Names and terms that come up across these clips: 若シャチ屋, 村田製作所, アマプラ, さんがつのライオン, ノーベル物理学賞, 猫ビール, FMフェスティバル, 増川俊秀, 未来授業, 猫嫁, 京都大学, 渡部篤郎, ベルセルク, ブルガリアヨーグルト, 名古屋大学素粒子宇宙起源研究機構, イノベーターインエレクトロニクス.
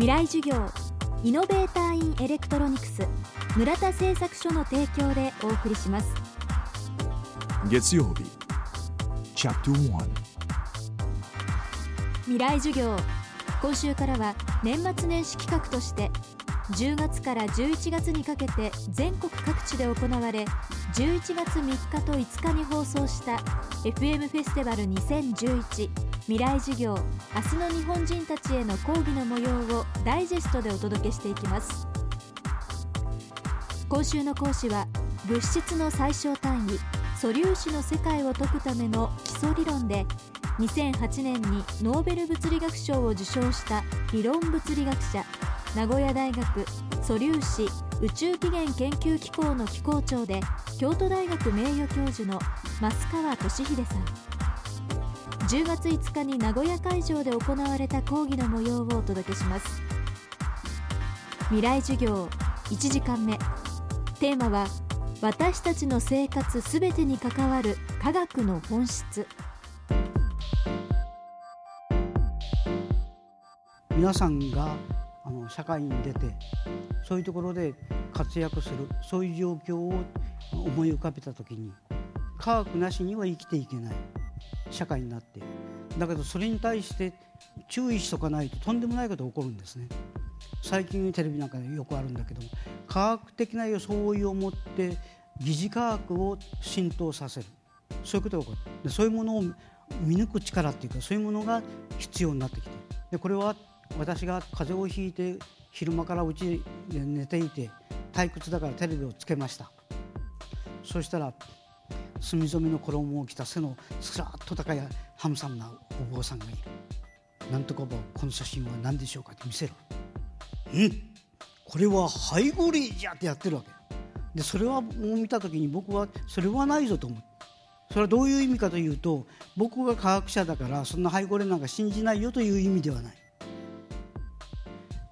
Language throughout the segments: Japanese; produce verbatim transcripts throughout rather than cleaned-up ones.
未来授業イノベーターインエレクトロニクス村田製作所の提供でお送りします。月曜日チャプターいち未来授業、今週からは年末年始企画としてじゅうがつからじゅういちがつにかけて全国各地で行われ、じゅういちがつみっかといつかに放送した エフエム フェスティバルにせんじゅういち未来授業明日の日本人たちへの講義の模様をダイジェストでお届けしていきます。今週の講師は物質の最小単位素粒子の世界を解くための基礎理論でにせんはちねんにノーベル物理学賞を受賞した理論物理学者、名古屋大学素粒子宇宙起源研究機構の機構長で京都大学名誉教授の増川俊秀さん。じゅうがついつかに名古屋会場で行われた講義の模様をお届けします。未来授業いちじかんめ、テーマは私たちの生活すべてに関わる科学の本質。皆さんがあの社会に出てそういうところで活躍する、そういう状況を思い浮かべたときに、科学なしには生きていけない社会になって、だけどそれに対して注意しとかないととんでもないことが起こるんですね。最近テレビなんかでよくあるんだけども、科学的な装いを持って疑似科学を浸透させる、そういうことが起こる。でそういうものを見抜く力っていうか、そういうものが必要になってきている。でこれは私が風邪をひいて昼間からうちで寝ていて退屈だからテレビをつけました。そしたら墨染めの衣を着た背のすらっと高いハムサムなお坊さんがいる。なんとかばこの写真は何でしょうかって見せる。うん、これはハイゴリーじゃってやってるわけで、それを見たときに僕はそれはないぞと思う。それはどういう意味かというと、僕が科学者だからそんなハイゴリーなんか信じないよという意味ではない。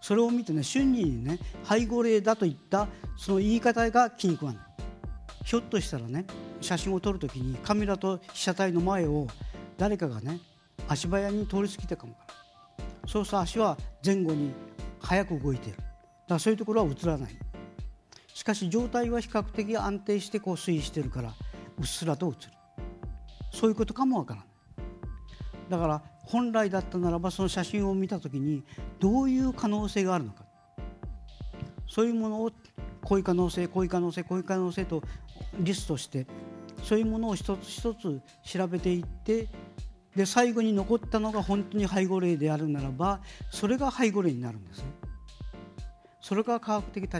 それを見てね、瞬時にね、背後霊だといったその言い方が気に食わない。ひょっとしたらね、写真を撮るときにカメラと被写体の前を誰かがね、足早に通り過ぎたかもから、そうすると足は前後に早く動いている。だからそういうところは映らない。しかし状態は比較的安定してこう推移しているから、うっすらと映る。そういうことかもわからない。だから本来だったならば、その写真を見たときにどういう可能性があるのか、そういうものをこういう可能性、こういう可能性、こういう可能性とリストして、そういうものを一つ一つ調べていって、で最後に残ったのが本当に背後霊であるならば、それが背後霊になるんですね。それが科学的立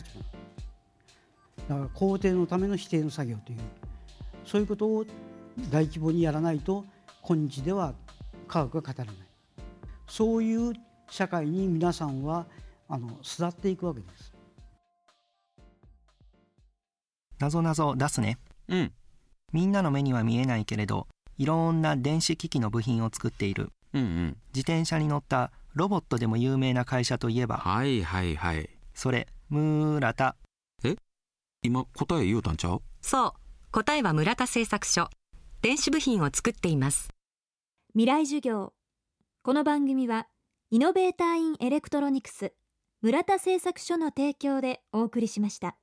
場だから、肯定のための否定の作業という、そういうことを大規模にやらないと今日では科学が語らない。そういう社会に皆さんはあの巣立っていくわけです。なぞなぞ出すね。うん。みんなの目には見えないけれど、いろんな電子機器の部品を作っている、うんうん、自転車に乗ったロボットでも有名な会社といえば、はいはいはい、それ村田。え、今答え言うたんちゃう？そう、答えは村田製作所。電子部品を作っています。未来授業、この番組はイノベーターインエレクトロニクス村田製作所の提供でお送りしました。